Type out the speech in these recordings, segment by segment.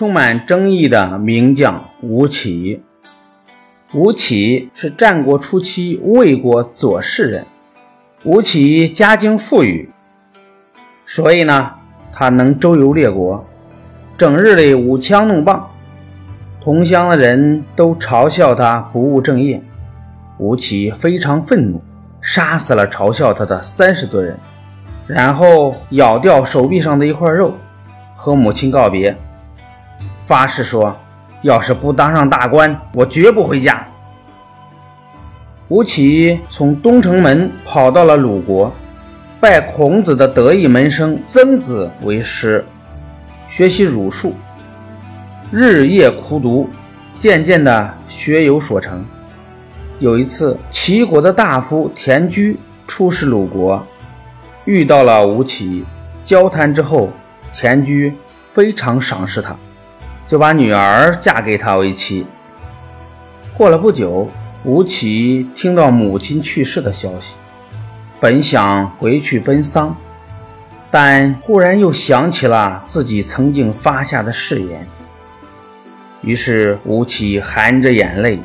充满争议的名将吴起。吴起是战国初期魏国左氏人，吴起家境富裕，所以呢，他能周游列国，整日里舞枪弄棒，同乡的人都嘲笑他不务正业。吴起非常愤怒，杀死了嘲笑他的30多人，然后咬掉手臂上的一块肉，和母亲告别，发誓说要是不当上大官，我绝不回家。吴起从东城门跑到了鲁国，拜孔子的得意门生曾子为师，学习儒术，日夜苦读，渐渐的学有所成。有一次，齐国的大夫田居出使鲁国，遇到了吴起，交谈之后，田居非常赏识他，就把女儿嫁给他为妻。过了不久，吴起听到母亲去世的消息，本想回去奔丧，但忽然又想起了自己曾经发下的誓言，于是吴起含着眼泪，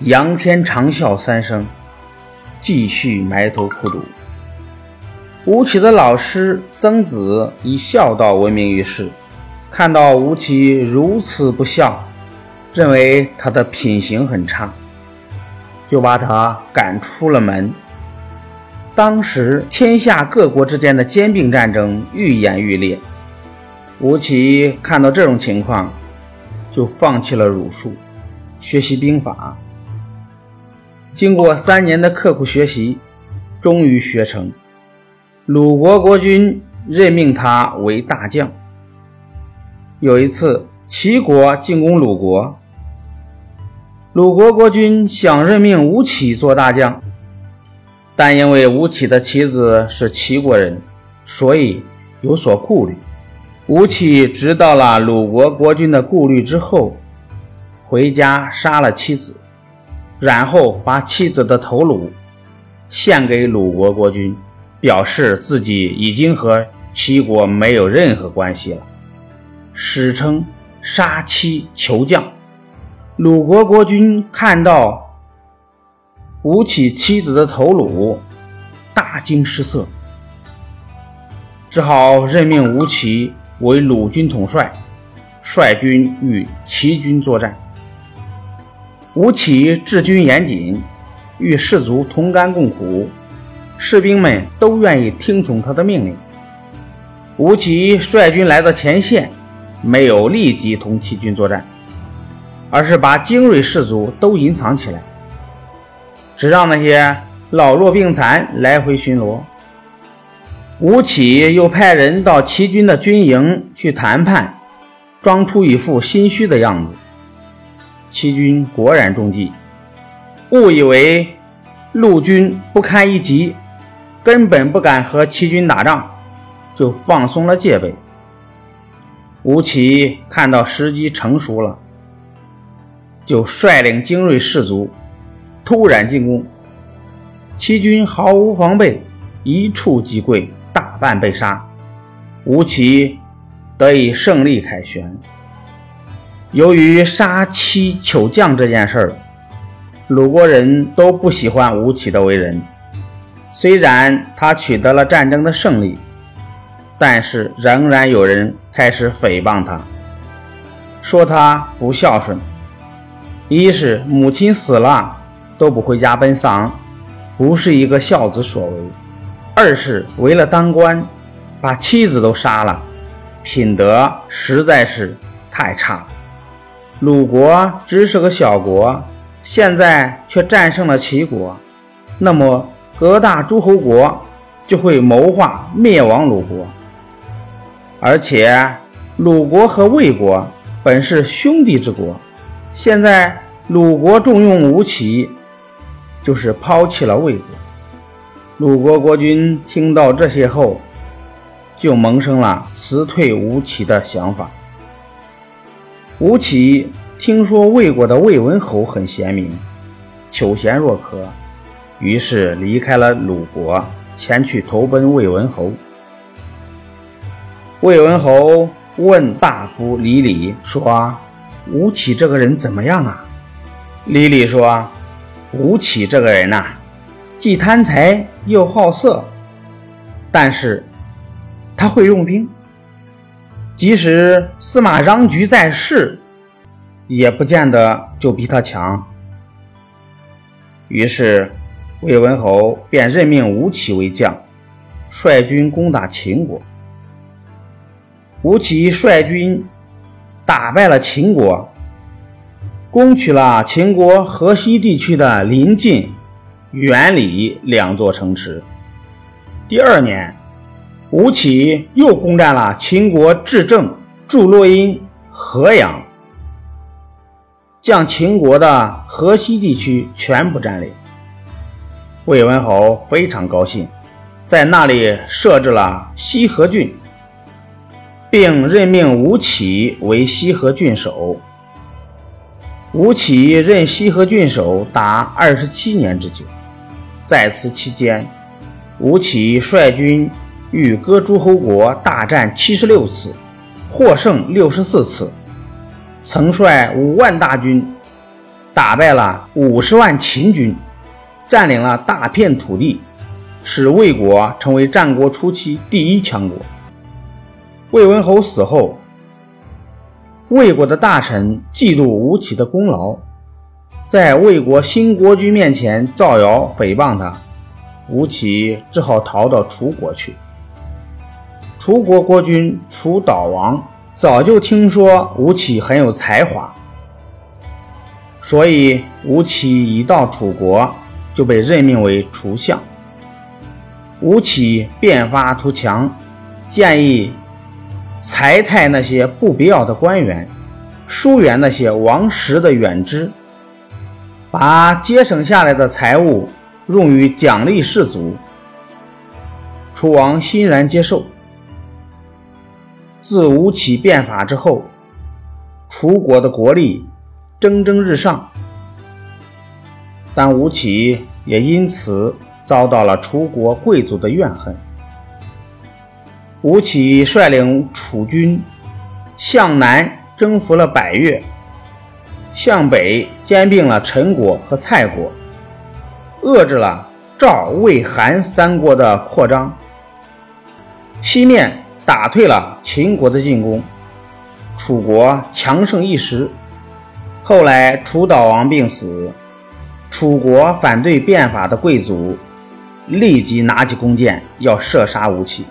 仰天长啸3声，继续埋头苦读。吴起的老师曾子以孝道闻名于世，看到吴起如此不孝，认为他的品行很差，就把他赶出了门。当时天下各国之间的兼并战争愈演愈烈，吴起看到这种情况，就放弃了儒术，学习兵法。经过3年的刻苦学习，终于学成。鲁国国君任命他为大将。有一次，齐国进攻鲁国，鲁国国君想任命吴起做大将，但因为吴起的妻子是齐国人，所以有所顾虑。吴起知道了鲁国国君的顾虑之后，回家杀了妻子，然后把妻子的头颅献给鲁国国君，表示自己已经和齐国没有任何关系了，史称杀妻求将。鲁国国君看到吴起妻子的头颅，大惊失色，只好任命吴起为鲁军统帅，率军与齐军作战。吴起治军严谨，与士卒同甘共苦，士兵们都愿意听从他的命令。吴起率军来到前线，没有立即同齐军作战，而是把精锐士卒都隐藏起来，只让那些老弱病残来回巡逻。吴起又派人到齐军的军营去谈判，装出一副心虚的样子。齐军果然中计，误以为陆军不堪一击，根本不敢和齐军打仗，就放松了戒备。吴起看到时机成熟了，就率领精锐士卒突然进攻，齐军毫无防备，一触即溃，大半被杀，吴起得以胜利凯旋。由于杀妻求将这件事儿，鲁国人都不喜欢吴起的为人，虽然他取得了战争的胜利，但是仍然有人开始诽谤他，说他不孝顺，一是母亲死了都不回家奔丧，不是一个孝子所为；二是为了当官，把妻子都杀了，品德实在是太差了。鲁国只是个小国，现在却战胜了齐国，那么各大诸侯国就会谋划灭亡鲁国。而且鲁国和魏国本是兄弟之国，现在鲁国重用吴起，就是抛弃了魏国。鲁国国君听到这些后，就萌生了辞退吴起的想法。吴起听说魏国的魏文侯很贤明，求贤若渴，于是离开了鲁国，前去投奔魏文侯。魏文侯问大夫李礼说：“吴起这个人怎么样啊？”李礼说：“吴起这个人呐，既贪财又好色，但是他会用兵。即使司马穰苴在世，也不见得就比他强。”于是魏文侯便任命吴起为将，率军攻打秦国。吴起率军打败了秦国，攻取了秦国河西地区的临晋、原里两座城池。第二年，吴起又攻占了秦国至正、祝洛阴、河阳，将秦国的河西地区全部占领。魏文侯非常高兴，在那里设置了西河郡，并任命吴起为西河郡守。吴起任西河郡守达27年之久。在此期间，吴起率军与各诸侯国大战76次，获胜64次，曾率5万大军打败了50万秦军，占领了大片土地，使魏国成为战国初期第一强国。魏文侯死后，魏国的大臣嫉妒吴起的功劳，在魏国新国君面前造谣诽谤他，吴起只好逃到楚国去。楚国国君楚悼王早就听说吴起很有才华，所以吴起一到楚国就被任命为楚相。吴起变法图强，建议裁汰那些不必要的官员，疏远那些王室的远支，把节省下来的财物用于奖励士卒。楚王欣然接受。自吴起变法之后，楚国的国力蒸蒸日上，但吴起也因此遭到了楚国贵族的怨恨。吴起率领楚军向南征服了百越，向北兼并了陈国和蔡国，遏制了赵、魏、韩三国的扩张，西面打退了秦国的进攻，楚国强盛一时。后来楚悼王病死，楚国反对变法的贵族立即拿起弓箭要射杀吴起。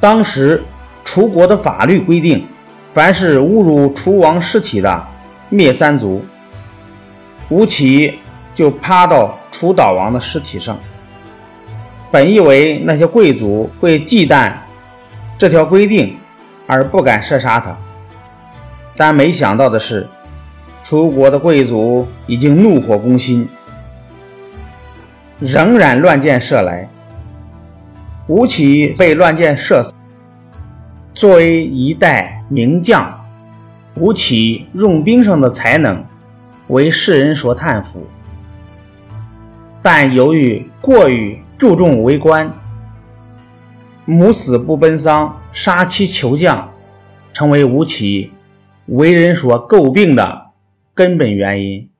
当时楚国的法律规定，凡是侮辱楚王尸体的，灭3族。吴起就趴到楚悼王的尸体上，本以为那些贵族会忌惮这条规定而不敢射杀他，但没想到的是，楚国的贵族已经怒火攻心，仍然乱箭射来。吴起被乱箭射死。作为一代名将，吴起用兵上的才能为世人所叹服，但由于过于注重为官，母死不奔丧、杀妻求将，成为吴起为人所诟病的根本原因。